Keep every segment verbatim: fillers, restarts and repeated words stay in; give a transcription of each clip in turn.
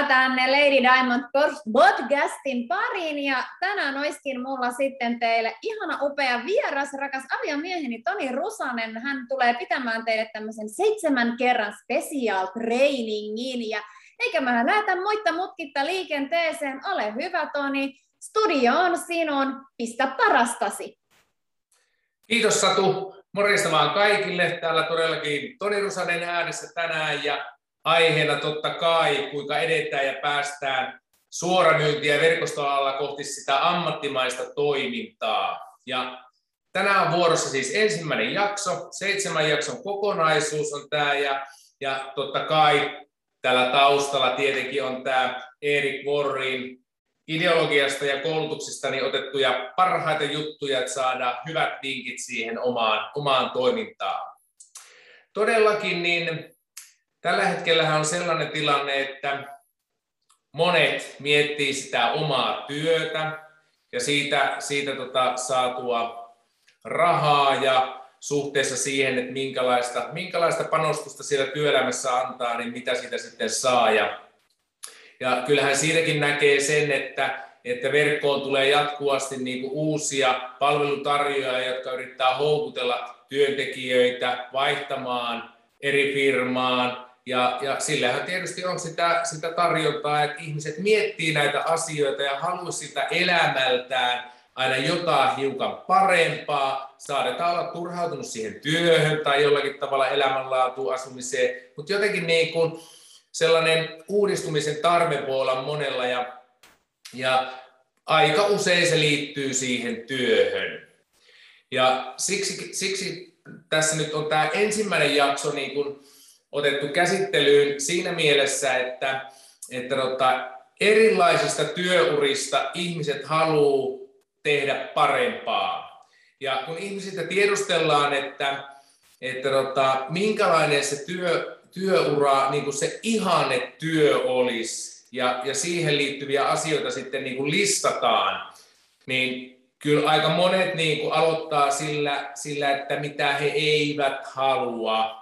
Tervetuloa tänne Lady Diamond podcastin pariin ja tänään olisikin mulla sitten teille ihana upea vieras, rakas aviomieheni Toni Rusanen. Hän tulee pitämään teille tämmöisen seitsemän kerran special trainingin ja eikä mä lähdetä muitta mutkitta liikenteeseen. Ole hyvä Toni, studio on sinun, pistä parastasi. Kiitos Satu, morjesta vaan kaikille. Täällä todellakin Toni Rusanen äänessä tänään ja aiheena totta kai, kuinka edetään ja päästään suoramyyntiä verkostoalalla kohti sitä ammattimaista toimintaa. Ja tänään on vuorossa siis ensimmäinen jakso, seitsemän jakson kokonaisuus on tämä, ja, ja totta kai tällä taustalla tietenkin on tämä Erik Worrin ideologiasta ja koulutuksista niin otettuja parhaita juttuja, että saadaan hyvät vinkit siihen omaan, omaan toimintaan. Todellakin niin... Tällä hetkellä on sellainen tilanne, että monet miettii sitä omaa työtä ja siitä, siitä tota saatua rahaa ja suhteessa siihen, että minkälaista, minkälaista panostusta siellä työelämässä antaa, niin mitä sitä sitten saa. Ja, ja kyllähän siinäkin näkee sen, että, että verkkoon tulee jatkuvasti niin kuin uusia palvelutarjoajia, jotka yrittää houkutella työntekijöitä vaihtamaan eri firmaan. Ja, ja sillähän tietysti on sitä, sitä tarjontaa, että ihmiset miettii näitä asioita ja haluaa sitä elämältään aina jotain hiukan parempaa. Saadetaan olla turhautunut siihen työhön tai jollakin tavalla elämänlaatuun, asumiseen, mutta jotenkin niin kuin sellainen uudistumisen tarve voi olla monella ja, ja aika usein se liittyy siihen työhön. Ja siksi, siksi tässä nyt on tämä ensimmäinen jakso niin kun otettu käsittelyyn siinä mielessä, että, että tota, erilaisista työurista ihmiset haluaa tehdä parempaa. Ja kun ihmisiltä tiedustellaan, että, että tota, minkälainen se työ, työura, niin kun se ihanne työ olisi, ja, ja siihen liittyviä asioita sitten niin kun listataan, niin kyllä aika monet niin kuin aloittaa sillä, sillä, että mitä he eivät halua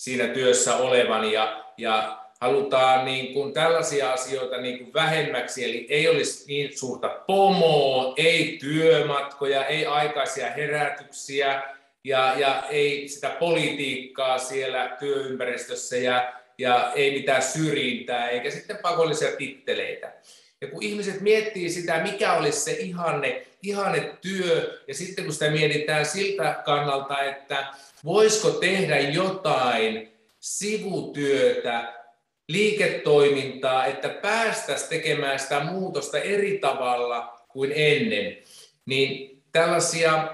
siinä työssä olevan ja, ja halutaan niin kuin tällaisia asioita niin kuin vähemmäksi, eli ei olisi niin suurta pomoa, ei työmatkoja, ei aikaisia herätyksiä ja, ja ei sitä politiikkaa siellä työympäristössä ja, ja ei mitään syrjintää eikä sitten pakollisia titteleitä. Ja kun ihmiset miettii sitä, mikä olisi se ihanne, ihanne työ, ja sitten kun sitä mietitään siltä kannalta, että voisiko tehdä jotain sivutyötä, liiketoimintaa, että päästäisiin tekemään sitä muutosta eri tavalla kuin ennen, niin tällaisia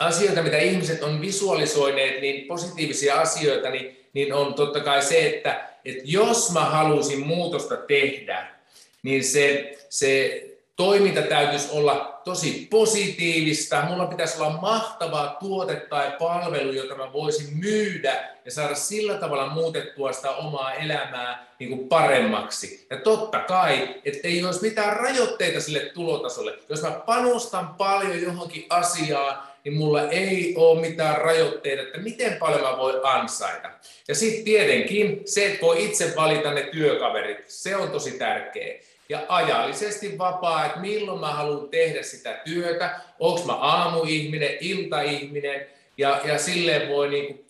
asioita, mitä ihmiset on visualisoineet, niin positiivisia asioita, niin, niin on totta kai se, että, että jos mä halusin muutosta tehdä, niin se, se toiminta täytyisi olla tosi positiivista. Mulla pitäisi olla mahtavaa tuote tai palvelu, jota mä voisin myydä ja saada sillä tavalla muutettua sitä omaa elämää niin kuin paremmaksi. Ja totta kai, ettei olisi mitään rajoitteita sille tulotasolle. Jos mä panostan paljon johonkin asiaan, niin mulla ei ole mitään rajoitteita, että miten paljon mä voin ansaita. Ja sitten tietenkin se, että voi itse valita ne työkaverit, se on tosi tärkeä. Ja ajallisesti vapaa, että milloin mä haluan tehdä sitä työtä, onko mä aamuihminen, iltaihminen, ja, ja silleen voi niinku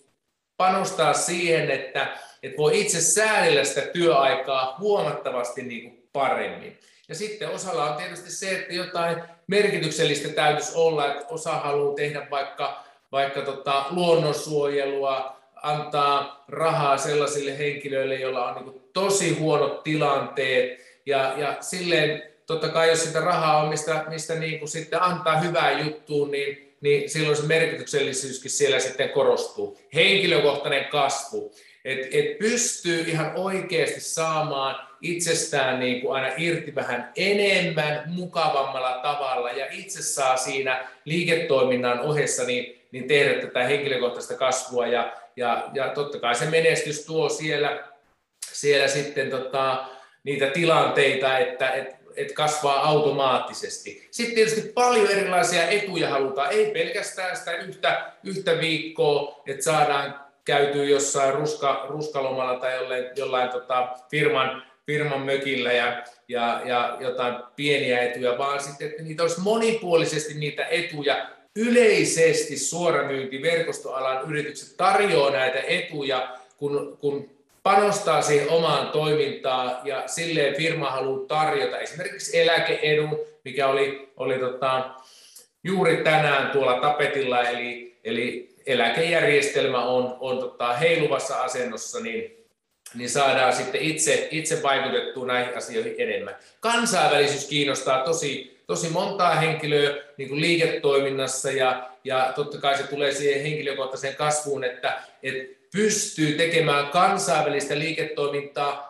panostaa siihen, että et voi itse säädellä sitä työaikaa huomattavasti niinku paremmin. Ja sitten osalla on tietysti se, että jotain merkityksellistä täytyisi olla, että osa haluaa tehdä vaikka, vaikka tota luonnonsuojelua, antaa rahaa sellaisille henkilöille, joilla on niinku tosi huonot tilanteet, Ja, ja silleen, totta kai jos sitä rahaa on, mistä, mistä niin kuin sitten antaa hyvää juttuun, niin, niin silloin se merkityksellisyyskin siellä sitten korostuu. Henkilökohtainen kasvu, että et pystyy ihan oikeasti saamaan itsestään niin kuin aina irti vähän enemmän, mukavammalla tavalla ja itse saa siinä liiketoiminnan ohessa niin, niin tehdä tätä henkilökohtaista kasvua ja, ja, ja totta kai se menestys tuo siellä, siellä sitten tota, niitä tilanteita, että et, et kasvaa automaattisesti. Sitten tietysti paljon erilaisia etuja halutaan, ei pelkästään sitä yhtä, yhtä viikkoa, että saadaan käytyä jossain ruska, ruskalomalla tai jollain, jollain tota firman, firman mökillä ja, ja, ja jotain pieniä etuja, vaan sitten, että niitä olisi monipuolisesti niitä etuja. Yleisesti suoramyynti, verkostoalan yritykset tarjoaa näitä etuja, kun, kun panostaa siihen omaan toimintaan ja silleen firma haluaa tarjota esimerkiksi eläkeedun, mikä oli, oli tota, juuri tänään tuolla tapetilla, eli, eli eläkejärjestelmä on, on tota, heiluvassa asennossa, niin niin saadaan sitten itse, itse vaikutettua näihin asioihin enemmän. Kansainvälisyys kiinnostaa tosi, tosi montaa henkilöä niin kuin liiketoiminnassa ja, ja totta kai se tulee siihen henkilökohtaiseen kasvuun, että et pystyy tekemään kansainvälistä liiketoimintaa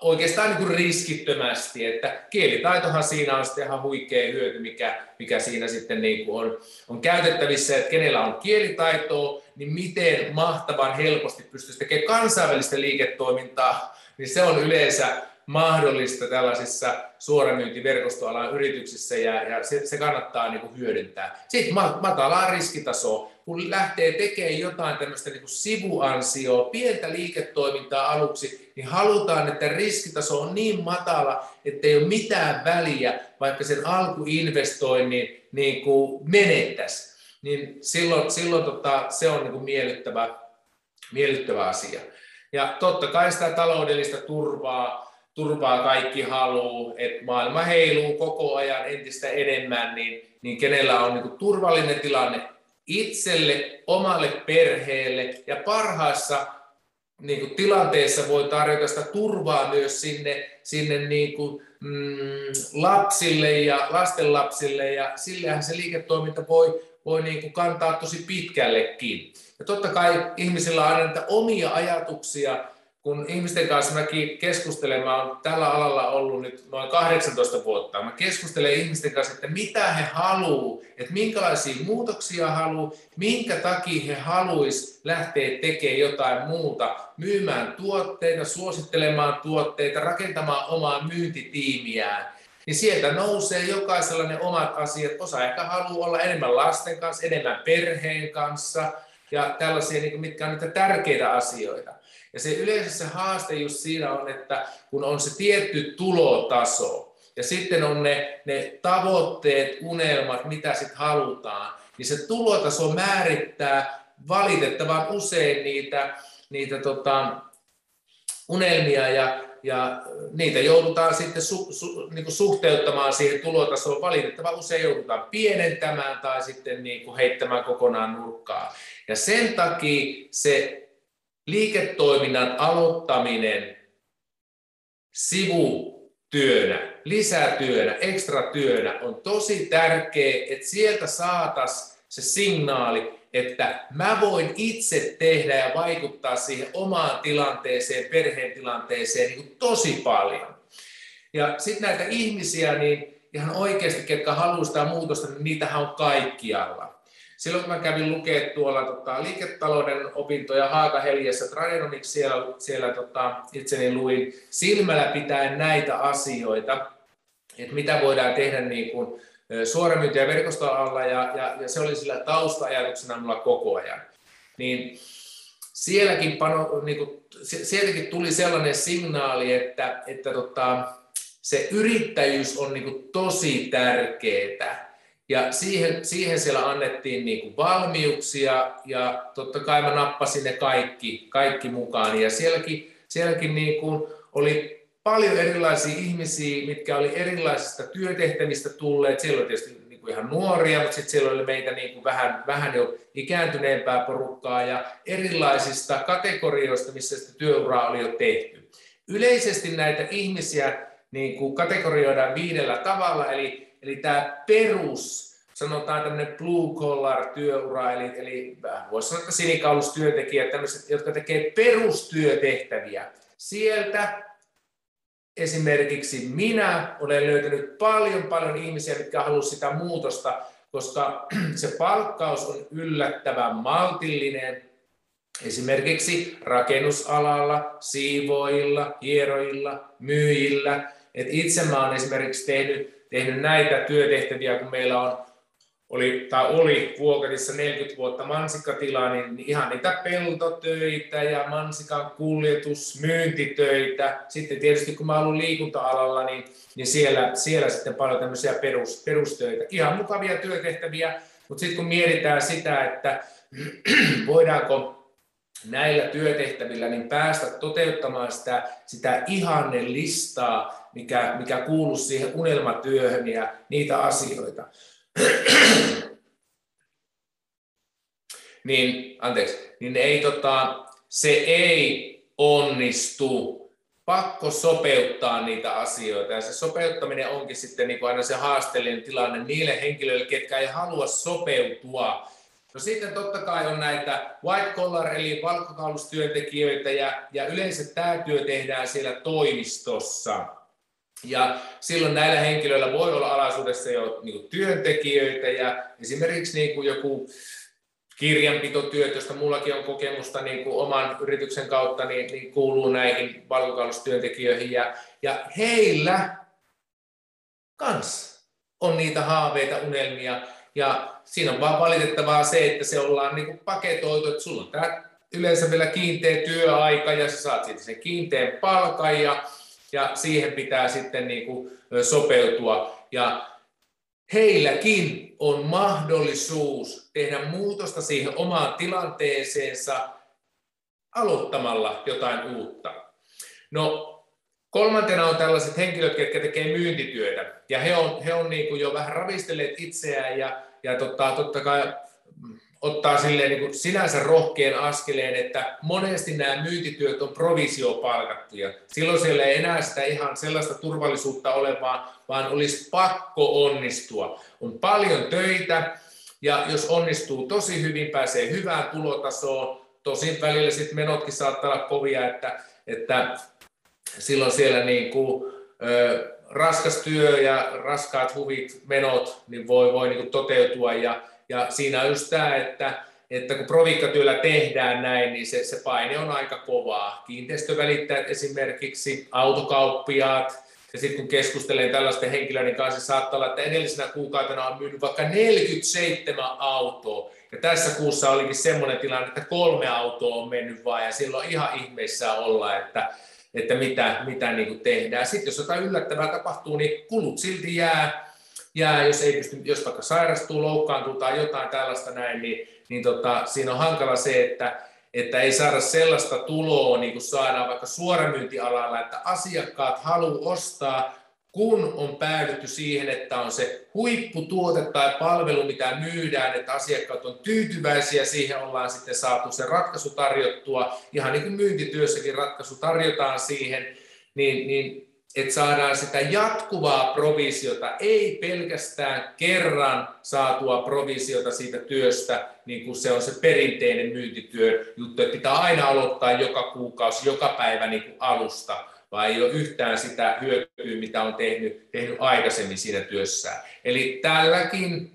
oikeastaan niin kuin riskittömästi, että kielitaitohan siinä on sitten ihan huikea hyöty, mikä, mikä siinä sitten niin kuin on, on käytettävissä, että kenellä on kielitaitoa, niin miten mahtavan helposti pystyisi tekemään kansainvälistä liiketoimintaa, niin se on yleensä mahdollista tällaisissa suoramyyntiverkostoalan yrityksissä ja, ja se, se kannattaa niin kuin hyödyntää. Sitten matalaa riskitasoa, kun lähtee tekemään jotain tämmöistä niin kuin sivuansioa, pientä liiketoimintaa aluksi, niin halutaan, että riskitaso on niin matala, ettei ole mitään väliä, vaikka sen alkuinvestoinnin niin kuin menettäisiin. Niin silloin, silloin tota, se on niin kuin miellyttävä, miellyttävä asia. Ja totta kai sitä taloudellista turvaa, turvaa kaikki haluaa, että maailma heiluu koko ajan entistä enemmän, niin, niin kenellä on niin kuin turvallinen tilanne itselle, omalle perheelle ja parhaassa niin kuin tilanteessa voi tarjota sitä turvaa myös sinne, sinne niin kuin, mm, lapsille ja lastenlapsille ja sillähän se liiketoiminta voi voi niin kuin kantaa tosi pitkällekin. Ja totta kai ihmisillä on aina niitä omia ajatuksia, kun ihmisten kanssa mäkin keskustelen, mä olen tällä alalla ollut nyt noin kahdeksantoista vuotta, mä keskustelen ihmisten kanssa, että mitä he haluaa, että minkälaisia muutoksia haluaa, minkä takia he haluaisivat lähteä tekemään jotain muuta, myymään tuotteita, suosittelemaan tuotteita, rakentamaan omaa myyntitiimiään. Niin sieltä nousee jokaisella ne omat asiat. Osa ehkä haluaa olla enemmän lasten kanssa, enemmän perheen kanssa ja tällaisia, mitkä on niitä tärkeitä asioita. Ja se yleensä se haaste just siinä on, että kun on se tietty tulotaso ja sitten on ne, ne tavoitteet, unelmat, mitä sitten halutaan, niin se tulotaso määrittää valitettavan usein niitä, niitä tota, unelmia ja Ja niitä joudutaan sitten su, su, niin kuin suhteuttamaan siihen tulotasoon. Valitettavan usein joudutaan pienentämään tai sitten niin kuin heittämään kokonaan nurkkaan. Ja sen takia se liiketoiminnan aloittaminen sivutyönä, lisätyönä, ekstratyönä on tosi tärkeää, että sieltä saataisiin se signaali, että mä voin itse tehdä ja vaikuttaa siihen omaan tilanteeseen, perheen tilanteeseen niin kuin tosi paljon. Ja sitten näitä ihmisiä, niin ihan oikeasti, ketkä haluaa sitä muutosta, niin niitähän on kaikkialla. Silloin kun mä kävin lukemaan tuolla tota, liiketalouden opintoja Haaka-Heliassa, Tradenomics, siellä, siellä tota, itseni luin silmällä pitäen näitä asioita, että mitä voidaan tehdä niin kuin suoramyynti- ja verkostoalalla, ja, ja, ja se oli sillä tausta-ajatuksena mulla koko ajan. Niin sielläkin, pano, niin kuin, sielläkin tuli sellainen signaali, että, että tota, se yrittäjyys on niin kuin tosi tärkeää, ja siihen, siihen siellä annettiin niin kuin valmiuksia, ja totta kai mä nappasin ne kaikki, kaikki mukaan, ja sielläkin, sielläkin niin kuin oli paljon erilaisia ihmisiä, mitkä oli erilaisista työtehtävistä tulleet. Siellä oli tietysti niin kuin ihan nuoria, mutta sitten siellä oli meitä niin kuin vähän, vähän jo ikääntyneempää porukkaa ja erilaisista kategorioista, missä sitä työuraa oli jo tehty. Yleisesti näitä ihmisiä niin kuin kategorioidaan viidellä tavalla, eli, eli tämä perus, sanotaan tämmöinen blue collar työura, eli, eli voisi sanoa, että sinikaulistyöntekijät, tämmöiset, jotka tekee perustyötehtäviä sieltä. Esimerkiksi minä olen löytänyt paljon paljon ihmisiä, jotka haluaa sitä muutosta, koska se palkkaus on yllättävän maltillinen. Esimerkiksi rakennusalalla, siivoojilla, hierojilla, myyjillä. Et itse mä olen esimerkiksi tehnyt, tehnyt näitä työtehtäviä, kun meillä on oli, tai oli Vuokerissa neljäkymmentä vuotta mansikkatilaa, niin ihan niitä peltotöitä ja mansikan kuljetus, myyntitöitä. Sitten tietysti kun mä olin liikunta-alalla, niin, niin siellä, siellä sitten paljon tämmöisiä perus, perustöitä. Ihan mukavia työtehtäviä, mutta sitten kun mietitään sitä, että voidaanko näillä työtehtävillä niin päästä toteuttamaan sitä, sitä ihannelistaa, mikä, mikä kuuluu siihen unelmatyöhön ja niitä asioita. niin, anteeksi, niin ei, tota, se ei onnistu. Pakko sopeuttaa niitä asioita, ja se sopeuttaminen onkin sitten niin kuin aina se haasteellinen tilanne niille henkilöille, ketkä ei halua sopeutua. No sitten totta kai on näitä white collar eli valkokaulustyöntekijöitä ja, ja yleensä tämä työ tehdään siellä toimistossa. Ja silloin näillä henkilöillä voi olla alaisuudessa jo niin kuin työntekijöitä ja esimerkiksi niin kuin joku kirjanpitotyöt, josta minullakin on kokemusta niin kuin oman yrityksen kautta, niin, niin kuuluu näihin valkokaulustyöntekijöihin ja, ja heillä kans on niitä haaveita, unelmia. Ja siinä on vaan valitettavaa se, että se ollaan niin kuin paketoitu, että sulla on tämä yleensä vielä kiinteä työaika ja sä saat siitä sen kiinteän palkan ja, ja siihen pitää sitten niin kuin sopeutua. Ja heilläkin on mahdollisuus tehdä muutosta siihen omaan tilanteeseensa aloittamalla jotain uutta. No, kolmantena on tällaiset henkilöt, jotka tekevät myyntityötä. Ja he on, he on niin kuin jo vähän ravistelleet itseään ja, ja totta, totta kai ottaa silleen niin kuin sinänsä rohkean askeleen, että monesti nämä myyntityöt on provisiopalkattuja. Silloin siellä ei enää sitä ihan sellaista turvallisuutta ole, vaan, vaan olisi pakko onnistua. On paljon töitä ja jos onnistuu tosi hyvin, pääsee hyvään tulotasoon. Tosin välillä sitten menotkin saattaa olla kovia, että, että silloin siellä niin kuin, ö, raskas työ ja raskaat huvit, menot niin voi, voi niin kuin toteutua. Ja, ja siinä on just tämä, että, että kun provikkatyöllä tehdään näin, niin se, se paine on aika kovaa. Kiinteistövälittäjät esimerkiksi, autokauppiaat. Ja sitten kun keskustelen tällaisten henkilöiden kanssa, saattaa olla, että edellisenä kuukautena on myynyt vaikka neljäkymmentäseitsemän autoa. Ja tässä kuussa olikin semmoinen tilanne, että kolme autoa on mennyt vaan. Ja silloin ihan ihmeissä olla, että että mitä, mitä niin kuin tehdään. Sitten jos jotain yllättävää tapahtuu, niin kulut silti jää, jää jos, ei pysty, jos vaikka sairastuu, loukkaantuu tai jotain tällaista näin, niin, niin tota, siinä on hankala se, että, että ei saada sellaista tuloa, niin kuin saadaan vaikka suoramyyntialalla, että asiakkaat haluaa ostaa, kun on päädytty siihen, että on se huipputuote tai palvelu, mitä myydään, että asiakkaat on tyytyväisiä, siihen ollaan sitten saatu se ratkaisu tarjottua, ihan niin kuin myyntityössäkin ratkaisu tarjotaan siihen, niin, niin että saadaan sitä jatkuvaa provisiota, ei pelkästään kerran saatua provisiota siitä työstä, niin kuin se on se perinteinen myyntityö juttu, että pitää aina aloittaa joka kuukausi, joka päivä niin kuin alusta. Vai ei ole yhtään sitä hyötyä, mitä on tehnyt, tehnyt aikaisemmin siinä työssään. Eli tälläkin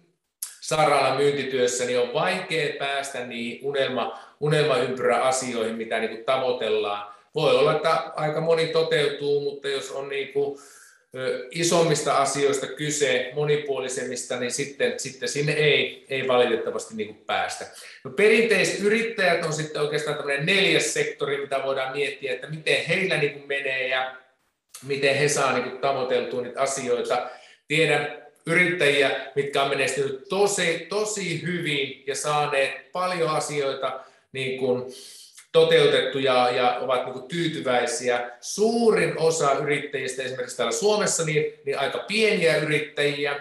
saralla myyntityössä niin on vaikea päästä niihin unelma, unelmaympyräasioihin, mitä niin kuin tavoitellaan. Voi olla, että aika moni toteutuu, mutta jos on niin kuin isommista asioista kyse, monipuolisemmista, niin sitten, sitten sinne ei, ei valitettavasti niin kuin päästä. No, perinteisyrittäjät on sitten oikeastaan tämmöinen neljäs sektori, mitä voidaan miettiä, että miten heillä niin kuin menee ja miten he saa niin kuin tavoiteltua niitä asioita. Tiedän yrittäjiä, mitkä on menestynyt tosi, tosi hyvin ja saaneet paljon asioita niin kuin toteutettuja ja ovat niin kuin tyytyväisiä. Suurin osa yrittäjistä esimerkiksi täällä Suomessa niin, niin aika pieniä yrittäjiä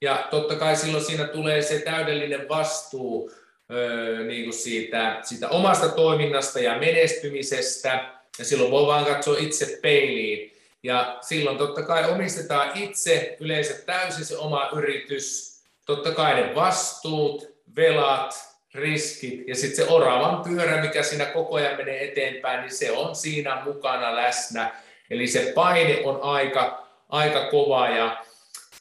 ja totta kai silloin siinä tulee se täydellinen vastuu öö, niin kuin siitä, siitä omasta toiminnasta ja menestymisestä ja silloin voi vaan katsoa itse peiliin ja silloin totta kai omistetaan itse yleensä täysin se oma yritys, totta kai ne vastuut, velat, riskit ja sitten se oravan pyörä, mikä siinä koko ajan menee eteenpäin, niin se on siinä mukana läsnä. Eli se paine on aika, aika kova ja,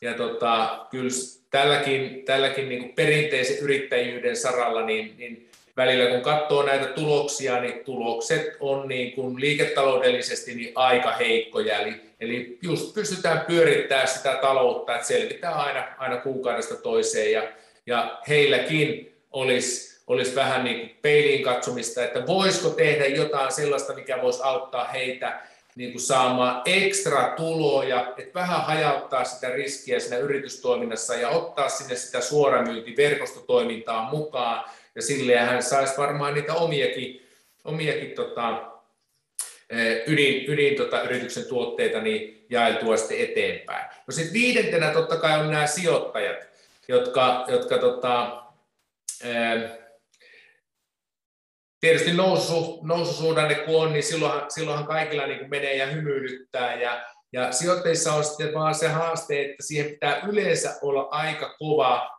ja tota, kyllä tälläkin, tälläkin niin kuin perinteisen yrittäjyyden saralla, niin, niin välillä kun katsoo näitä tuloksia, niin tulokset on niin kuin liiketaloudellisesti niin aika heikkoja. Eli, eli just pystytään pyörittämään sitä taloutta, että selvitään aina, aina kuukaudesta toiseen ja ja heilläkin olisi, olisi vähän niin kuin peiliin katsomista, että voisiko tehdä jotain sellaista, mikä voisi auttaa heitä niin kuin saamaan ekstra tuloja, että vähän hajauttaa sitä riskiä siinä yritystoiminnassa ja ottaa sinne sitä suoramyyntiverkostotoimintaa mukaan, ja silleen hän saisi varmaan niitä omiakin, omiakin tota, ydin, ydin tota, yrityksen tuotteita niin jaeltua sitten eteenpäin. No sitten viidentenä totta kai on nämä sijoittajat, jotka, jotka tota, tietysti nousu, noususuhdanne kun on, niin silloinhan, silloinhan kaikilla niin kuin menee ja hymyilyttää. Ja, ja sijoittajissa on sitten vaan se haaste, että siihen pitää yleensä olla aika kova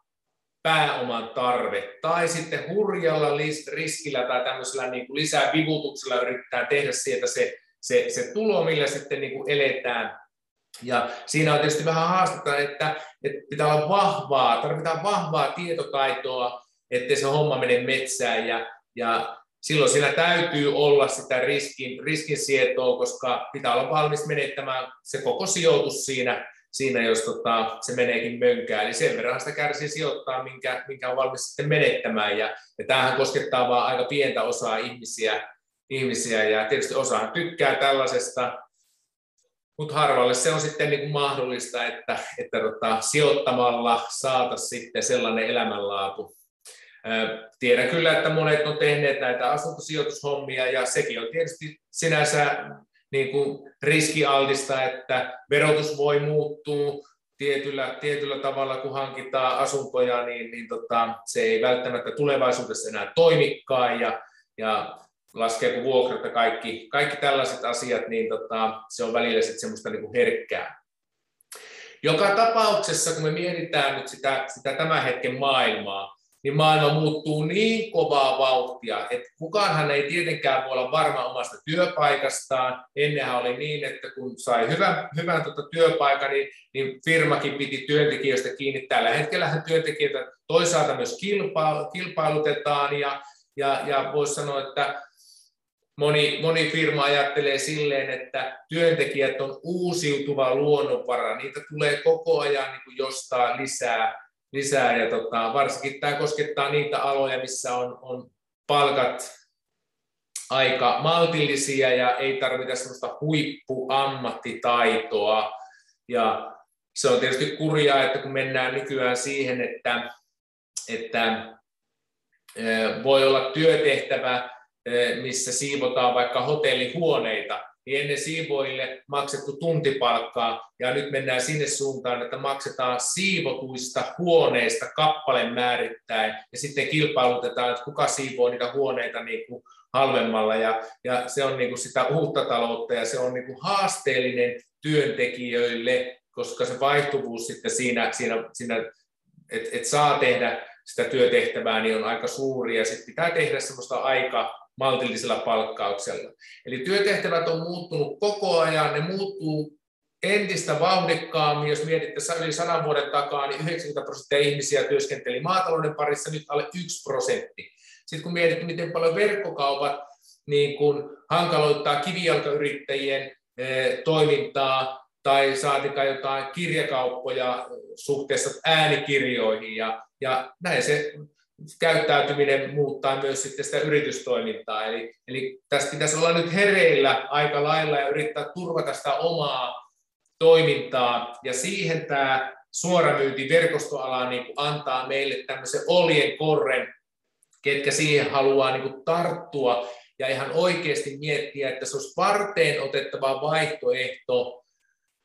pääoman tarve. Tai sitten hurjalla riskillä tai tämmöisellä niin kuin lisävivutuksella yritetään tehdä sieltä se, se, se tulo, millä sitten niin kuin eletään. Ja siinä on tietysti vähän haastetta, että, että pitää olla vahvaa, tarvitaan vahvaa tietotaitoa, ettei se homma mene metsään. Ja, ja silloin siinä täytyy olla sitä riskin, riskinsietoa, koska pitää olla valmis menettämään se koko sijoitus siinä, siinä jos tota, se meneekin mönkään. Eli sen verran sitä kärsii sijoittaa, minkä, minkä on valmis sitten menettämään. Ja, ja tämähän koskettaa vaan aika pientä osaa ihmisiä, ihmisiä ja tietysti osahan tykkää tällaisesta. Mutta harvalle se on sitten niin kuin mahdollista, että, että tota, sijoittamalla saataisiin sitten sellainen elämänlaatu. Tiedän kyllä, että monet on tehneet näitä asuntosijoitushommia, ja sekin on tietysti sinänsä niin kuin riskialtista, että verotus voi muuttua tietyllä, tietyllä tavalla, kun hankitaan asuntoja, niin, niin tota, se ei välttämättä tulevaisuudessa enää toimikaan, ja, ja laskeeko vuokrat ja kaikki, kaikki tällaiset asiat, niin tota, se on välillä sitten semmoista niin kuin herkkää. Joka tapauksessa, kun me mietitään nyt sitä, sitä tämän hetken maailmaa, niin maailma muuttuu niin kovaa vauhtia, että kukaanhan ei tietenkään voi olla varma omasta työpaikastaan. Ennenhän oli niin, että kun sai hyvän, hyvän tuota työpaikan, niin, niin firmakin piti työntekijöistä kiinni. Tällä hetkellähän työntekijöitä toisaalta myös kilpailu, kilpailutetaan, ja, ja, ja voisi sanoa, että moni, moni firma ajattelee silleen, että työntekijät on uusiutuva luonnonvara. Niitä tulee koko ajan niin kuin jostain lisää. lisää ja tota, varsinkin tämä koskettaa niitä aloja, missä on, on palkat aika maltillisia ja ei tarvita sellaista huippuammattitaitoa. Ja se on tietysti kurjaa, että kun mennään nykyään siihen, että, että voi olla työtehtävä, missä siivotaan vaikka hotellihuoneita, niin ennen siivoille maksettu tuntipalkkaa, ja nyt mennään sinne suuntaan, että maksetaan siivotuista huoneista kappale määrittäen, ja sitten kilpailutetaan, että kuka siivoo niitä huoneita niin kuin halvemmalla, ja, ja se on niin kuin sitä uutta taloutta, ja se on niin kuin haasteellinen työntekijöille, koska se vaihtuvuus sitten siinä, siinä, siinä että et saa tehdä sitä työtehtävää, niin on aika suuri, ja sitten pitää tehdä sellaista aika maltillisella palkkauksella. Eli työtehtävät on muuttunut koko ajan, ne muuttuu entistä vauhdikkaammin. Jos mietittäisiin yli sadan vuoden takaa, niin yhdeksänkymmentä prosenttia ihmisiä työskenteli maatalouden parissa, nyt alle yksi prosentti. Sitten kun mietitään, miten paljon verkkokaupat niin kun hankaloittaa kivijalkayrittäjien toimintaa, tai saatikaan jotain kirjakauppoja suhteessa äänikirjoihin, ja, ja näin se käyttäytyminen muuttaa myös sitten sitä yritystoimintaa. Eli, eli tässä pitäisi olla nyt hereillä aika lailla ja yrittää turvata sitä omaa toimintaa. Ja siihen tämä suoramyynti verkostoala niin kuin antaa meille tämmöisen oljen korren, ketkä siihen haluaa niin kuin tarttua ja ihan oikeasti miettiä, että se olisi varteen otettava vaihtoehto.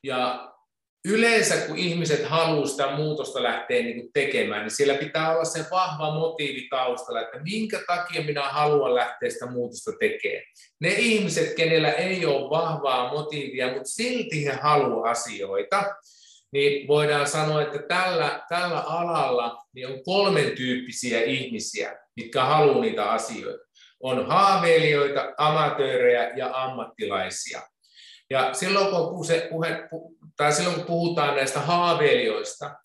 Ja yleensä kun ihmiset haluaa sitä muutosta lähteä niin kuin tekemään, niin siellä pitää olla se vahva motiivi taustalla, että minkä takia minä haluan lähteä sitä muutosta tekemään. Ne ihmiset, kenellä ei ole vahvaa motiivia, mutta silti he haluaa asioita, niin voidaan sanoa, että tällä, tällä alalla niin on kolmen tyyppisiä ihmisiä, mitkä haluaa niitä asioita. On haaveilijoita, amatöörejä ja ammattilaisia. Ja silloin kun, puhe, tai silloin kun puhutaan näistä haaveilijoista,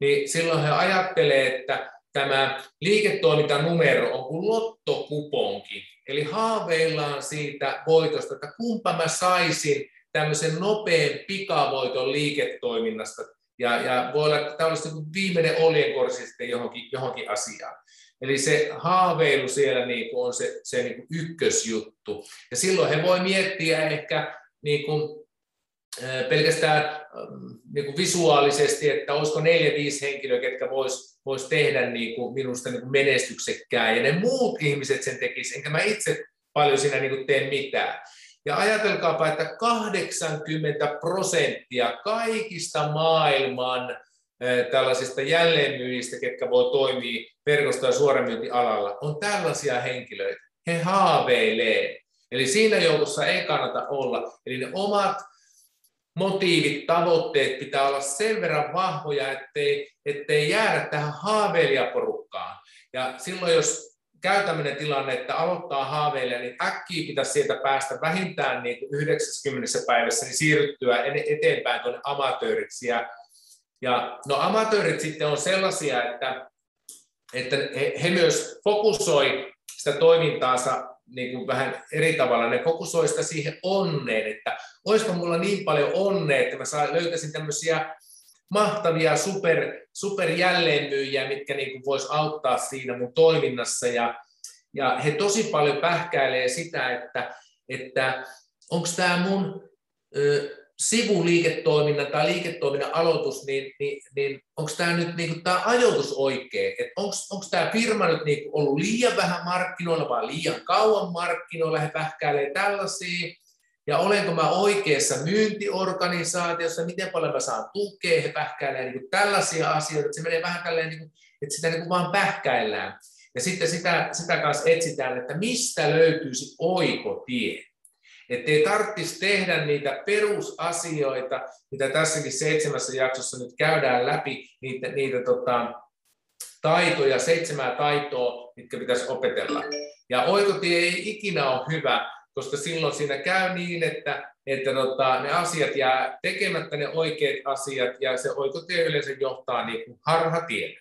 niin silloin he ajattelee, että tämä liiketoimintanumero on kuin lottokuponki. Eli haaveillaan siitä voitosta, että kumpa mä saisin tämmöisen nopean pikavoiton liiketoiminnasta Ja, ja voi olla, että tämä olisi viimeinen oljenkorsi sitten johonkin, johonkin asiaan. Eli se haaveilu siellä niin kuin on se, se niin kuin ykkösjuttu. Ja silloin he voi miettiä ehkä niin kuin pelkästään niin kuin visuaalisesti, että olisiko neljä, viisi henkilöä, ketkä vois, vois tehdä niin kuin minusta niin kuin menestyksekkään. Ja ne muut ihmiset sen tekisivät, enkä mä itse paljon siinä niin kuin tee mitään. Ja ajatelkaapa, että kahdeksankymmentä prosenttia kaikista maailman tällaisista jälleenmyyjistä, ketkä voi toimia verkosto- ja suoramyyntialalla, on tällaisia henkilöitä. He haaveilee. Eli siinä joukossa ei kannata olla. Eli ne omat motiivit, tavoitteet pitää olla sen verran vahvoja, ettei, ettei jäädä tähän haaveilijaporukkaan. Ja silloin, jos käy tämmöinen tilanne, että aloittaa haaveilla, niin äkkiä pitäisi sieltä päästä vähintään niin kuin yhdeksässäkymmenessä päivässä niin siirryttyä eteenpäin tuonne amatööriksi. Ja, ja, no amatöörit sitten on sellaisia, että, että he, he myös fokusoi sitä toimintaansa niin kuin vähän eri tavalla. Ne fokusoi sitä siihen onneen, että olisiko mulla niin paljon onnea, että mä saan, löytäisin tämmöisiä mahtavia super, superjälleenmyyjiä, mitkä niin voisi auttaa siinä mun toiminnassa. Ja, ja he tosi paljon pähkäilee sitä, että, että onko tämä mun ö, sivuliiketoiminnan tai liiketoiminnan aloitus, niin, niin, niin onko tämä nyt niin tää ajoitus oikein? Onko tämä firma nyt niin ollut liian vähän markkinoilla vai liian kauan markkinoilla? He pähkäilee tällaisia. Ja olenko mä oikeassa myyntiorganisaatiossa, miten paljon mä saan tukea, he pähkäilee niin kuin tällaisia asioita, että se menee vähän tälleen, niin kuin, että sitä niin kuin vaan pähkäillään. Ja sitten sitä, sitä kanssa etsitään, että mistä löytyy se oikotie. Että ei tarvitsisi tehdä niitä perusasioita, mitä tässäkin seitsemässä jaksossa nyt käydään läpi, niitä, niitä tota, taitoja, seitsemää taitoa, mitkä pitäisi opetella. Ja oikotie ei ikinä ole hyvä, koska silloin siinä käy niin, että, että tota, ne asiat jää tekemättä, ne oikeat asiat, ja se oikotie yleensä johtaa niin kuin harhatielle.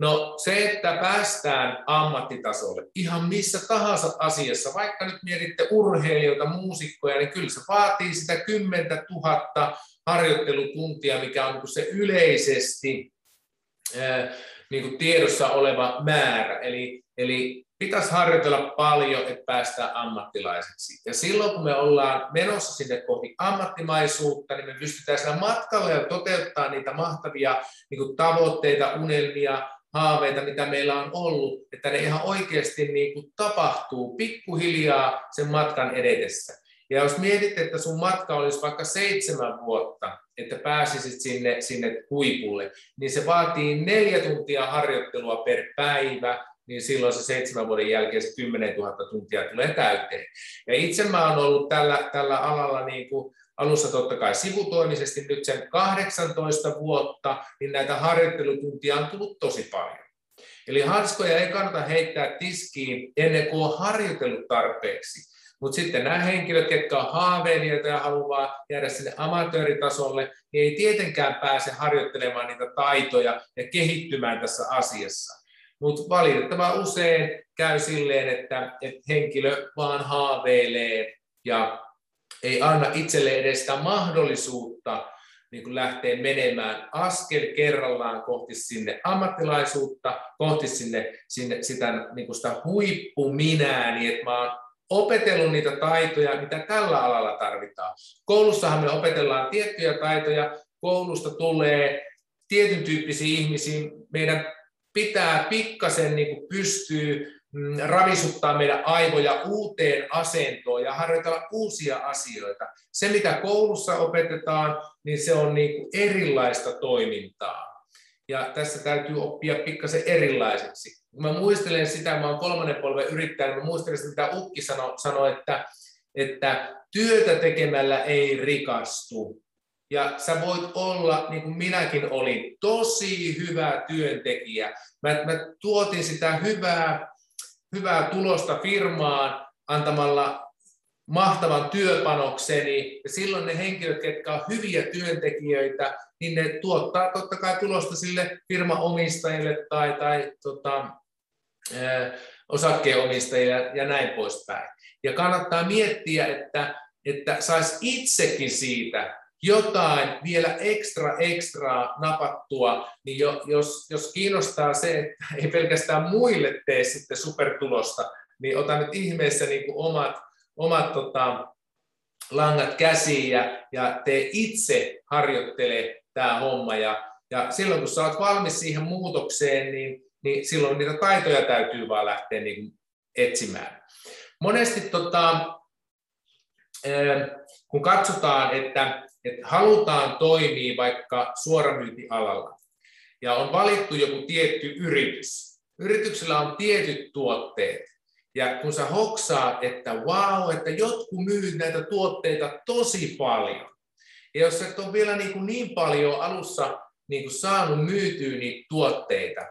No se, että päästään ammattitasolle ihan missä tahansa asiassa, vaikka nyt mietitte urheilijoita, muusikkoja, niin kyllä se vaatii sitä kymmentä tuhatta harjoittelutuntia, mikä on se yleisesti niin kuin tiedossa oleva määrä. Eli, eli pitäisi harjoitella paljon, että päästään ammattilaiseksi. Ja silloin, kun me ollaan menossa sinne kohti ammattimaisuutta, niin me pystytään sillä matkalla ja toteuttaa niitä mahtavia niin kuin tavoitteita, unelmia, haaveita, mitä meillä on ollut, että ne ihan oikeasti niin kuin tapahtuu pikkuhiljaa sen matkan edetessä. Ja jos mietit, että sun matka olisi vaikka seitsemän vuotta, että pääsisit sinne, sinne huipulle, niin se vaatii neljä tuntia harjoittelua per päivä, niin silloin se seitsemän vuoden jälkeen se kymmenen tuhatta tuntia tulee täyteen. Ja itse mä oon ollut tällä, tällä alalla niin kuin alussa totta kai sivutoimisesti nyt sen kahdeksantoista vuotta, niin näitä harjoittelutuntia on tullut tosi paljon. Eli hanskoja ei kannata heittää tiskiin ennen kuin on harjoitellut tarpeeksi. Mutta sitten nämä henkilöt, jotka on haaveilijoita ja haluaa jäädä sinne amatööritasolle, niin ei tietenkään pääse harjoittelemaan niitä taitoja ja kehittymään tässä asiassa. Mutta valitettavan usein käy silleen, että, että henkilö vaan haaveilee ja ei anna itselleen edes sitä mahdollisuutta niin kun lähteä menemään askel kerrallaan kohti sinne ammattilaisuutta, kohti sinne, sinne sitä, niin kun sitä huippuminää, niin että mä oon opetellut niitä taitoja, mitä tällä alalla tarvitaan. Koulussahan me opetellaan tiettyjä taitoja, koulusta tulee tietyn tyyppisiä ihmisiä, meidän pitää pikkasen niin kuin pystyy ravisuttaa meidän aivoja uuteen asentoon ja harjoitella uusia asioita. Se, mitä koulussa opetetaan, niin se on niin kuin erilaista toimintaa. Ja tässä täytyy oppia pikkasen erilaiseksi. Mä muistelen sitä, mä oon kolmannen polven yrittäjä, mä muistelen sitä, mitä Ukki sanoi, sano, että, että työtä tekemällä ei rikastu. Ja sä voit olla, niin kuin minäkin olin, tosi hyvä työntekijä. Mä, mä tuotin sitä hyvää, hyvää tulosta firmaan antamalla mahtavan työpanokseni. Ja silloin ne henkilöt, jotka on hyviä työntekijöitä, niin ne tuottaa totta kai tulosta sille firmaomistajille tai, tai tota, ö, osakkeenomistajille ja näin poispäin. Ja kannattaa miettiä, että, että saisi itsekin siitä jotain vielä ekstra ekstraa napattua, niin jo, jos, jos kiinnostaa se, että ei pelkästään muille tee sitten supertulosta, niin ota nyt ihmeessä niin kuin omat, omat tota, langat käsiin ja, ja tee itse harjoittele tämä homma. Ja, ja silloin kun sä oot valmis siihen muutokseen, niin, niin silloin niitä taitoja täytyy vaan lähteä niin etsimään. Monesti tota, kun katsotaan, että, että halutaan toimia vaikka suoramyyntialalla ja on valittu joku tietty yritys. Yrityksellä on tietyt tuotteet ja kun sä hoksaat, että wow, että jotkut myyvät näitä tuotteita tosi paljon. Ja jos sä et ole vielä niin, kuin niin paljon alussa niin kuin saanut myytyä niitä tuotteita,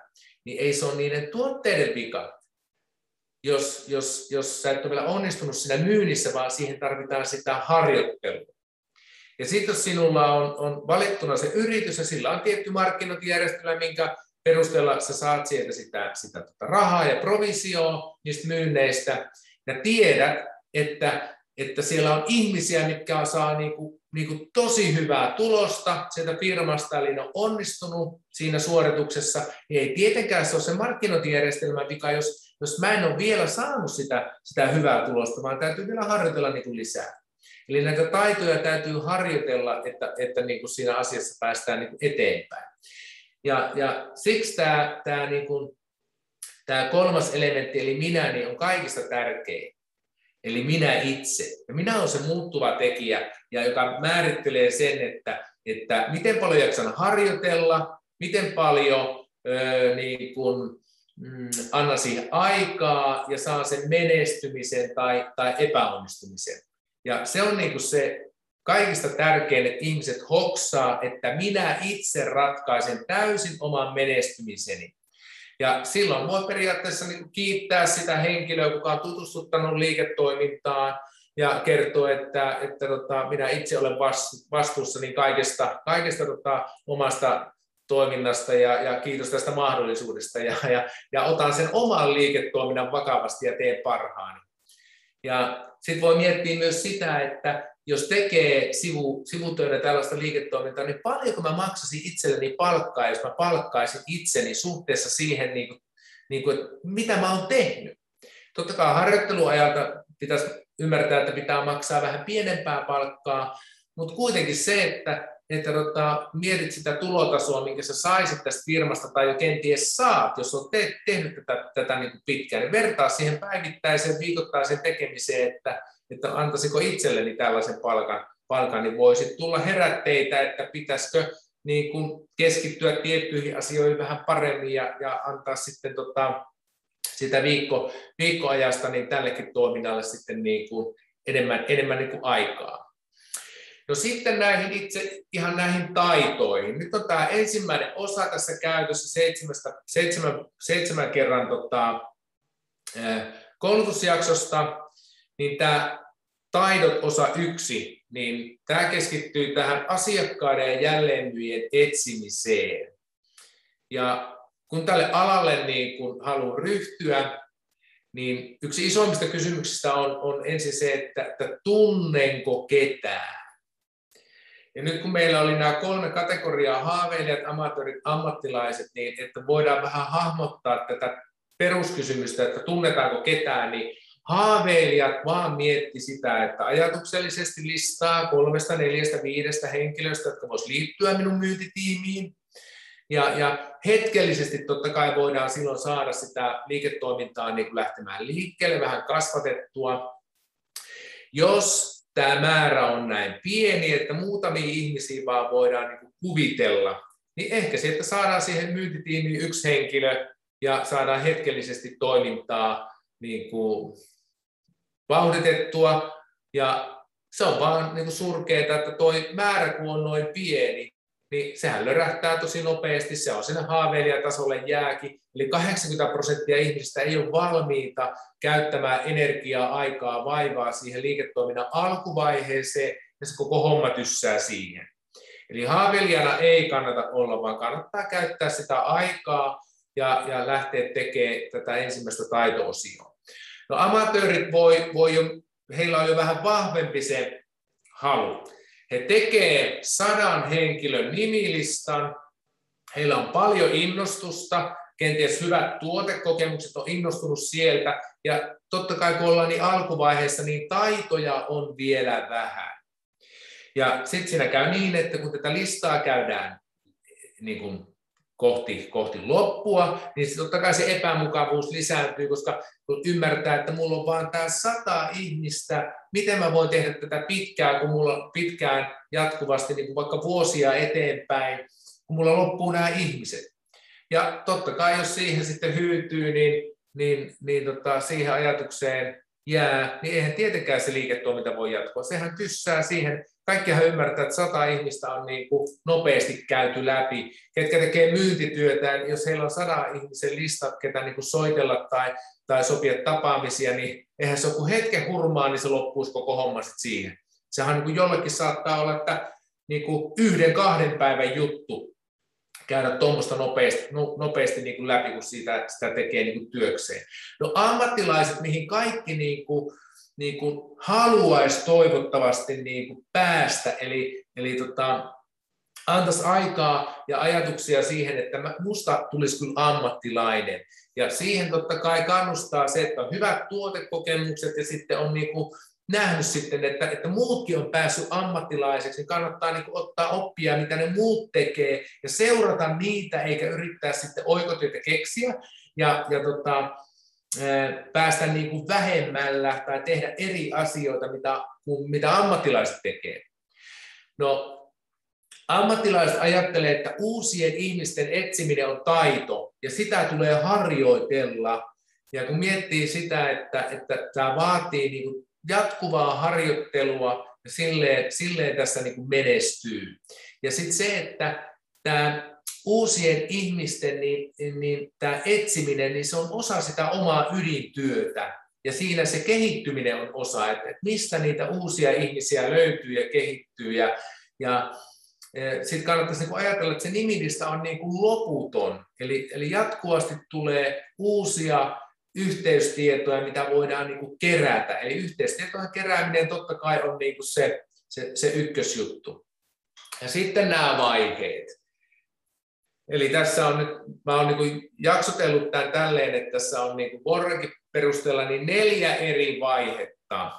niin ei se ole niiden tuotteiden vika. Jos, jos, jos sä et ole vielä onnistunut siinä myynnissä, vaan siihen tarvitaan sitä harjoittelua. Ja sitten jos sinulla on, on valittuna se yritys ja sillä on tietty markkinointijärjestelmä, minkä perusteella sä saat sieltä sitä, sitä tota rahaa ja provisioon niistä myynneistä ja tiedät, että, että siellä on ihmisiä, mitkä saa niinku, niinku tosi hyvää tulosta sieltä firmasta, eli ne on onnistunut siinä suorituksessa, niin ei tietenkään se ole se markkinointijärjestelmän vika, jos Jos mä en ole vielä saanut sitä, sitä hyvää tulosta, vaan täytyy vielä harjoitella niin kuin lisää. Eli näitä taitoja täytyy harjoitella, että, että niin kuin siinä asiassa päästään niin kuin eteenpäin. Ja, ja siksi tämä, tämä, niin kuin, tämä kolmas elementti, eli minä, niin on kaikista tärkein. Eli minä itse. Ja minä olen se muuttuva tekijä, ja joka määrittelee sen, että, että miten paljon jaksan harjoitella, miten paljon öö, niin kuin, anna siihen aikaa ja saa sen menestymisen tai, tai epäonnistumisen. Ja se on niin kuin se kaikista tärkein, että ihmiset hoksaa, että minä itse ratkaisen täysin oman menestymiseni. Ja silloin voi periaatteessa niin kuin kiittää sitä henkilöä, joka on tutustuttanut liiketoimintaan ja kertoo, että, että tota, minä itse olen vastuussa niin kaikesta, kaikesta tota, omasta toiminnasta ja, ja kiitos tästä mahdollisuudesta ja, ja, ja otan sen oman liiketoiminnan vakavasti ja teen parhaani. Ja sitten voi miettiä myös sitä, että jos tekee sivu, sivutöinä tällaista liiketoimintaa, niin paljonko mä maksasin itselleni palkkaa, jos mä palkkaisin itseni suhteessa siihen, niin kuin, niin kuin, mitä mä oon tehnyt. Totta kai harjoitteluajalta pitäisi ymmärtää, että pitää maksaa vähän pienempää palkkaa, mutta kuitenkin se, että että tota, mietit sitä tulotasoa, minkä sä saisit tästä firmasta tai jo kenties saat, jos olet te- tehnyt tätä, tätä niin kuin pitkään, niin vertaa siihen päivittäiseen, viikoittaiseen tekemiseen, että, että antaisiko itselleni tällaisen palkan, palkan, niin voisi tulla herätteitä, että pitäisikö niin kuin keskittyä tiettyihin asioihin vähän paremmin ja, ja antaa sitten tota, sitä viikko, viikkoajasta niin tällekin toiminnalle sitten niin kuin enemmän, enemmän niin kuin aikaa. No sitten näihin itse ihan näihin taitoihin. Nyt on tämä ensimmäinen osa tässä käytössä seitsemästä, seitsemän, seitsemän kerran tota, koulutusjaksosta, niin tämä taidot osa yksi, niin tämä keskittyy tähän asiakkaiden ja jälleenmyyjien etsimiseen. Ja kun tälle alalle niin kun haluaa ryhtyä, niin yksi isoimmista kysymyksistä on, on ensin se, että, että tunnenko ketään. Ja nyt kun meillä oli nämä kolme kategoriaa, haaveilijat, amatöörit, ammattilaiset, niin että voidaan vähän hahmottaa tätä peruskysymystä, että tunnetaanko ketään, niin haaveilijat vaan mietti sitä, että ajatuksellisesti listaa kolmesta, neljästä, viidestä henkilöstä, jotka voisivat liittyä minun myyntitiimiin. Ja, ja hetkellisesti totta kai voidaan silloin saada sitä liiketoimintaa niin kuin lähtemään liikkeelle, vähän kasvatettua. Jos tämä määrä on näin pieni, että muutamia ihmisiä vaan voidaan niin kuin kuvitella, niin ehkä sieltä saadaan siihen myyntitiimiin yksi henkilö ja saadaan hetkellisesti toimintaa niin kuin vauhditettua. Ja se on vaan niin kuin surkeeta, että tuo määrä kun on noin pieni, niin sehän lörähtää tosi nopeasti, se on siinä haaveilijatasolle jääkin. Eli kahdeksankymmentä prosenttia ihmisistä ei ole valmiita käyttämään energiaa, aikaa, vaivaa siihen liiketoiminnan alkuvaiheeseen, ja se koko homma tyssää siihen. Eli haaveilijana ei kannata olla, vaan kannattaa käyttää sitä aikaa ja, ja lähteä tekemään tätä ensimmäistä taito-osioa. No amatöörit voi, voi jo, heillä on jo vähän vahvempi se halu. He tekevät sadan henkilön nimilistan, heillä on paljon innostusta, kenties hyvät tuotekokemukset on innostunut sieltä, ja totta kai kun ollaan niin alkuvaiheessa, niin taitoja on vielä vähän. Ja sitten siinä käy niin, että kun tätä listaa käydään niin kuin kohti, kohti loppua, niin sitten totta kai se epämukavuus lisääntyy, koska kun ymmärtää, että mulla on vaan tämä sata ihmistä, miten mä voin tehdä tätä pitkään, kun mulla on pitkään jatkuvasti, niin kuin vaikka vuosia eteenpäin, kun mulla loppuu nämä ihmiset. Ja totta kai, jos siihen sitten hyytyy, niin, niin, niin tota, siihen ajatukseen jää, niin eihän tietenkään se liiketoiminta voi jatkua. Sehän kyssää siihen. Kaikkihan ymmärtää, että sata ihmistä on niin kuin nopeasti käyty läpi. Ketkä tekee myyntityötään, niin jos heillä on sadan ihmisen listat, ketä niin kuin soitella tai, tai sopia tapaamisia, niin eihän se ole kuin hetken hurmaa, niin se loppuisi koko homma sitten siihen. Sehän niin kuin jollekin saattaa olla, että niin kuin yhden kahden päivän juttu käydä tuommoista nopeasti, no, nopeasti niin kuin läpi, kun siitä, sitä tekee niin kuin työkseen. No ammattilaiset, mihin kaikki niin kuin, niin kuin haluaisi toivottavasti niin kuin päästä, eli, eli tota, antaisi aikaa ja ajatuksia siihen, että musta tulisi kyllä ammattilainen. Ja siihen totta kai kannustaa se, että on hyvät tuotekokemukset ja sitten on niin kuin nähnyt sitten, että, että muutkin on päässyt ammattilaiseksi, niin kannattaa niin kuin ottaa oppia, mitä ne muut tekee, ja seurata niitä, eikä yrittää sitten oikotyötä keksiä, ja, ja tota, päästä niin kuin vähemmällä tai tehdä eri asioita, mitä, mitä ammattilaiset tekee. No, ammattilaiset ajattelee, että uusien ihmisten etsiminen on taito, ja sitä tulee harjoitella, ja kun miettii sitä, että, että tämä vaatii niin kuin jatkuvaa harjoittelua, ja silleen, silleen tässä niin kuin menestyy. Ja sitten se, että tämä uusien ihmisten niin, niin tämä etsiminen, niin se on osa sitä omaa ydintyötä. Ja siinä se kehittyminen on osa, että mistä niitä uusia ihmisiä löytyy ja kehittyy. Ja, ja sitten kannattaisi niin kuin ajatella, että se nimilista on niin kuin loputon. Eli, eli jatkuvasti tulee uusia yhteystietoja, mitä voidaan niin kuin kerätä. Eli yhteystietojen kerääminen totta kai on niin kuin se, se, se ykkösjuttu. Ja sitten nämä vaiheet. Eli tässä on nyt, mä oon niin kuin jaksotellut tämän tälleen, että tässä on niin kuin Worrinkin perusteella niin neljä eri vaihetta.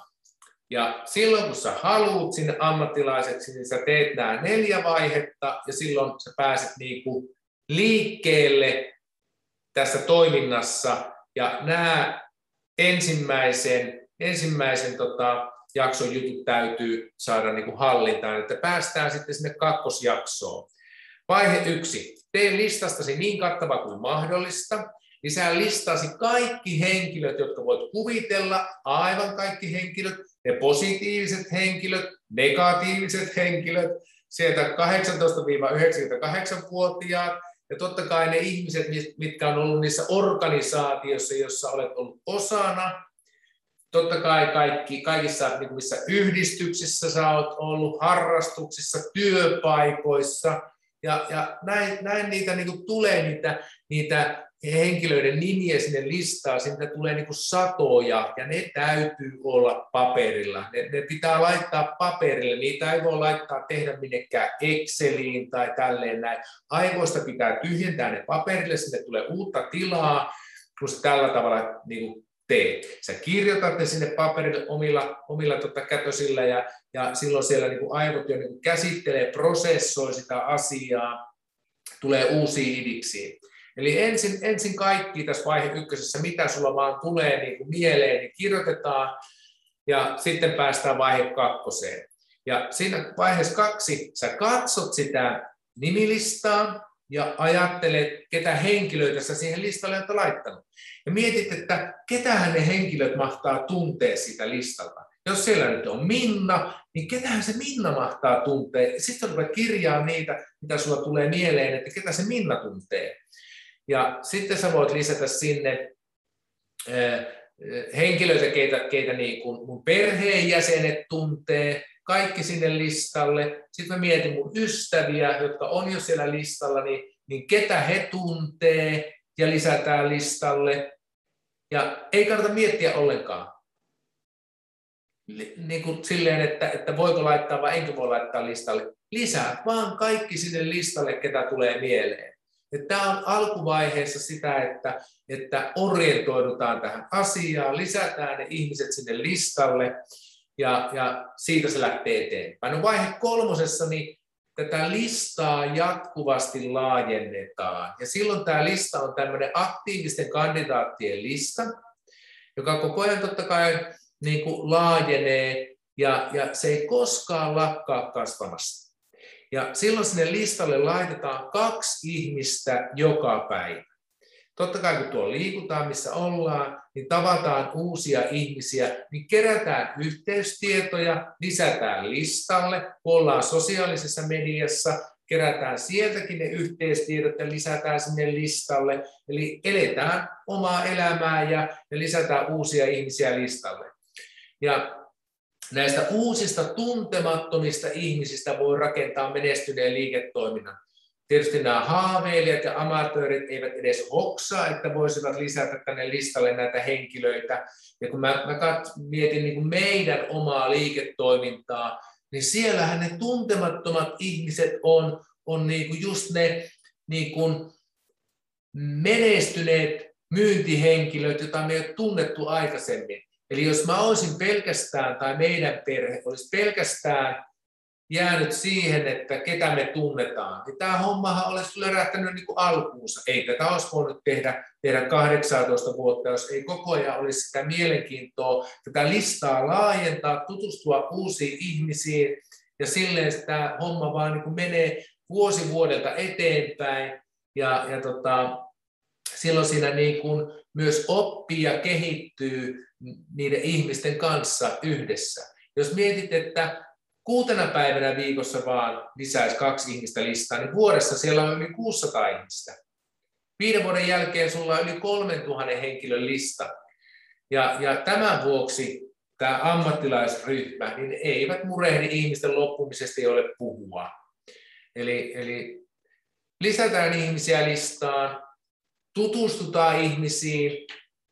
Ja silloin kun sä haluut sinne ammattilaiseksi, niin sä teet nämä neljä vaihetta, ja silloin sä pääset niin kuin liikkeelle tässä toiminnassa. Ja nämä ensimmäisen, ensimmäisen tota, jakson jutut täytyy saada niin kuin hallintaan, että päästään sitten sinne kakkosjaksoon. Vaihe yksi. Tee listastasi niin kattava kuin mahdollista. Lisää listasi kaikki henkilöt, jotka voit kuvitella, aivan kaikki henkilöt, ne positiiviset henkilöt, negatiiviset henkilöt, sieltä kahdeksantoista yhdeksänkymmentäkahdeksan-vuotiaat, ja totta kai ne ihmiset, mitkä on ollut niissä organisaatioissa, joissa olet ollut osana. Totta kai kaikki, kaikissa niin missä yhdistyksissä sä olet ollut, harrastuksissa, työpaikoissa. Ja, ja näin, näin niitä niin kuin tulee niitä, niitä henkilöiden nimiä sinne listaa, sinne tulee niin kuin satoja, ja ne täytyy olla paperilla. Ne, ne pitää laittaa paperille, niitä ei voi laittaa tehdä minnekään Exceliin tai tälleen näin. Aivoista pitää tyhjentää ne paperille, sinne tulee uutta tilaa, kun sä tällä tavalla niin kuin teet. Sä kirjoitat ne sinne paperille omilla, omilla tota kätösillä, ja, ja silloin siellä niin kuin aivot jo niin kuin käsittelee, prosessoi sitä asiaa, tulee uusiin idiksiin. Eli ensin, ensin kaikki tässä vaihe ykkösessä, mitä sulla vaan tulee niin kuin mieleen, niin kirjoitetaan, ja sitten päästään vaihe kakkoseen. Ja siinä vaiheessa kaksi sä katsot sitä nimilistaa ja ajattelet, ketä henkilöitä sä siihen listalle olet laittanut. Ja mietit, että ketähän ne henkilöt mahtaa tuntea sitä listalta. Jos siellä nyt on Minna, niin ketähän se Minna mahtaa tuntea. Sitten rupeat kirjaa niitä, mitä sulla tulee mieleen, että ketä se Minna tuntee. Ja sitten sä voit lisätä sinne eh, henkilöitä, keitä, keitä niin kuin mun perheenjäsenet tuntee, kaikki sinne listalle. Sitten mä mietin mun ystäviä, jotka on jo siellä listalla, niin, niin ketä he tuntee, ja lisätään listalle. Ja ei kannata miettiä ollenkaan. niin kuin silleen, että, että voiko laittaa vai enkö voi laittaa listalle. Lisää vaan kaikki sinne listalle, ketä tulee mieleen. Tämä on alkuvaiheessa sitä, että, että orientoidutaan tähän asiaan, lisätään ne ihmiset sinne listalle ja, ja siitä se lähtee eteenpäin. No vaihe kolmosessa niin tätä listaa jatkuvasti laajennetaan ja silloin tämä lista on tämmöinen aktiivisten kandidaattien lista, joka koko ajan totta kai niin kuin laajenee ja, ja se ei koskaan lakkaa kasvamasta. Ja silloin sinne listalle laitetaan kaksi ihmistä joka päivä. Totta kai kun tuo liikutaan, missä ollaan, niin tavataan uusia ihmisiä, niin kerätään yhteystietoja, lisätään listalle, ollaan sosiaalisessa mediassa, kerätään sieltäkin ne yhteystiedot ja lisätään sinne listalle. Eli eletään omaa elämää ja lisätään uusia ihmisiä listalle. Ja näistä uusista tuntemattomista ihmisistä voi rakentaa menestyneen liiketoiminnan. Tietysti nämä haaveilijat ja amatöörit eivät edes hoksaa, että voisivat lisätä tänne listalle näitä henkilöitä. Ja kun mä, mä kat, mietin niin kuin meidän omaa liiketoimintaa, niin siellähän ne tuntemattomat ihmiset on, on niin kuin just ne niin kuin menestyneet myyntihenkilöt, joita me ei ole tunnettu aikaisemmin. Eli jos mä olisin pelkästään, tai meidän perhe olisi pelkästään jäänyt siihen, että ketä me tunnetaan, niin tämä hommahan olisi lärähtänyt niin kuin alkuunsa. Ei tätä olisi voinut tehdä, tehdä kahdeksantoista vuotta, jos ei koko ajan olisi sitä mielenkiintoa, tätä listaa laajentaa, tutustua uusiin ihmisiin, ja silleen tämä homma vaan niin kuin menee vuosi vuodelta eteenpäin, ja, ja tota, silloin siinä niin kuin myös oppii ja kehittyy niiden ihmisten kanssa yhdessä. Jos mietit, että kuutena päivänä viikossa vaan lisäisi kaksi ihmistä listaa, niin vuodessa siellä on yli kuusisataa ihmistä. Viiden vuoden jälkeen sulla on yli kolmetuhatta henkilön lista. Ja, ja tämän vuoksi tämä ammattilaisryhmä, niin eivät murehdi ihmisten loppumisesta, ei ole puhua. Eli, eli lisätään ihmisiä listaan, tutustutaan ihmisiin,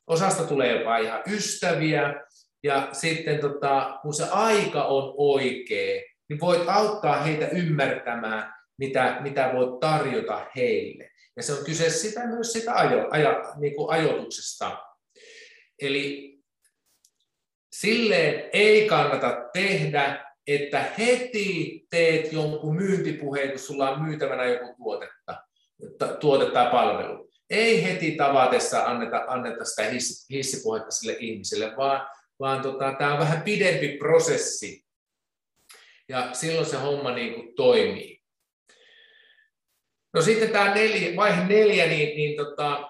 osasta tulee jopa ihan ystäviä, ja sitten tota, kun se aika on oikea, niin voit auttaa heitä ymmärtämään, mitä, mitä voit tarjota heille. Ja se on kyse sitä, myös sitä ajo, aja, niin kuin ajoituksesta. Eli silleen ei kannata tehdä, että heti teet jonkun myyntipuheen, kun sulla on myytävänä joku tuotetta, tuote tai palvelu. Ei heti tavatessa anneta, anneta sitä hissipuhetta sille ihmiselle, vaan, vaan tota, tämä on vähän pidempi prosessi. Ja silloin se homma niin kuin toimii. No sitten tämä neljä, vaihe neljä, niin, niin tota,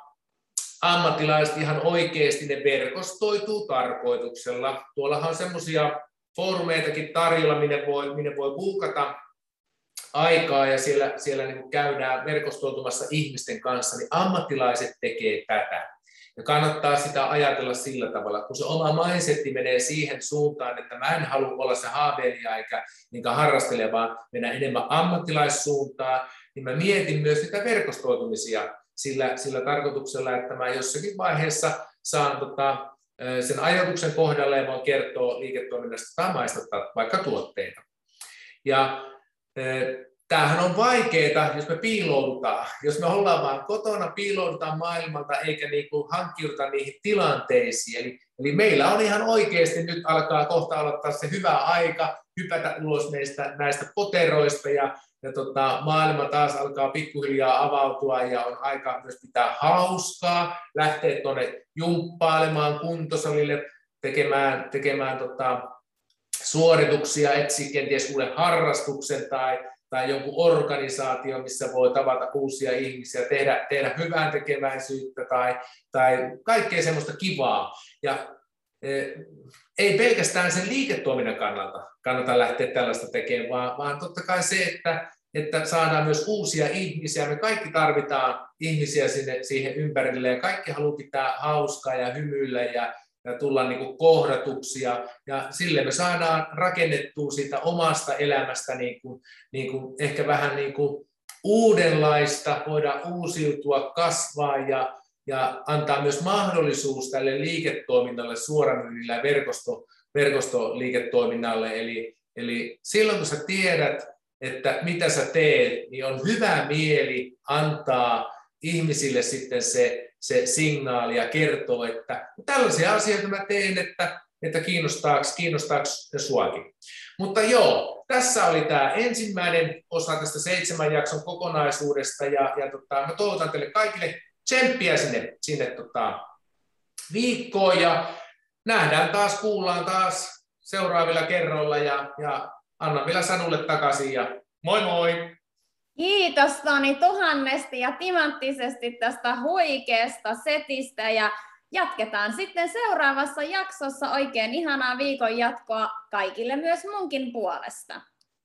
ammattilaiset ihan oikeasti ne verkostoituu tarkoituksella. Tuollahan on semmoisia foorumeitakin tarjolla, minne voi, minne voi buukata aikaa ja siellä, siellä niin kuin käydään verkostoitumassa ihmisten kanssa, niin ammattilaiset tekee tätä. Ja kannattaa sitä ajatella sillä tavalla, kun se oma mindsetti menee siihen suuntaan, että mä en halua olla se haaveilija eikä niinkä harrastelija, vaan mennä enemmän ammattilaissuuntaan, niin mä mietin myös niitä verkostoitumisia sillä, sillä tarkoituksella, että mä jossakin vaiheessa saan tota, sen ajatuksen kohdalla ja voin kertoa liiketoiminnasta tai maistattaa vaikka tuotteita. Ja tämähän on vaikeaa, jos me piiloudutaan. Jos me ollaan vaan kotona, piiloudutaan maailmalta eikä niin kuin hankkiuduta niihin tilanteisiin. Eli, eli meillä on ihan oikeasti nyt alkaa kohta aloittaa se hyvä aika hypätä ulos näistä, näistä poteroista ja, ja tota, maailma taas alkaa pikkuhiljaa avautua ja on aikaa myös pitää hauskaa, lähteä tuonne jumppailemaan kuntosalille, tekemään, tekemään tota, suorituksia, etsi kenties uuden harrastuksen tai, tai jonkun organisaation, missä voi tavata uusia ihmisiä, tehdä, tehdä hyvän tekeväisyyttä tai, tai kaikkea semmoista kivaa. Ja e, ei pelkästään sen liiketoiminnan kannalta kannata lähteä tällaista tekemään, vaan, vaan totta kai se, että, että saadaan myös uusia ihmisiä. Me kaikki tarvitaan ihmisiä sinne, siihen ympärille ja kaikki haluaa pitää hauskaa ja hymyillä ja ja tulla niin kuin kohdatuksia, ja sille me saadaan rakennettua siitä omasta elämästä niin kuin, niin kuin ehkä vähän niin kuin uudenlaista, voidaan uusiutua, kasvaa ja, ja antaa myös mahdollisuus tälle liiketoiminnalle, suoramyynnillä ja verkosto, verkostoliiketoiminnalle. Eli, eli silloin kun sä tiedät, että mitä sä teet, niin on hyvä mieli antaa ihmisille sitten se, se signaali ja kertoo, että tällaisia asioita mä teen, että, että kiinnostaaks, kiinnostaaks suakin. Mutta joo, tässä oli tämä ensimmäinen osa tästä seitsemän jakson kokonaisuudesta ja, ja tota, mä toivotan teille kaikille tsemppiä sinne, sinne tota, viikkoon ja nähdään taas, kuullaan taas seuraavilla kerroilla ja, ja annan vielä Sanulle takaisin ja moi moi! Kiitos Toni tuhannesti ja timanttisesti tästä huikeasta setistä ja jatketaan sitten seuraavassa jaksossa. Oikein ihanaa viikon jatkoa kaikille myös munkin puolesta.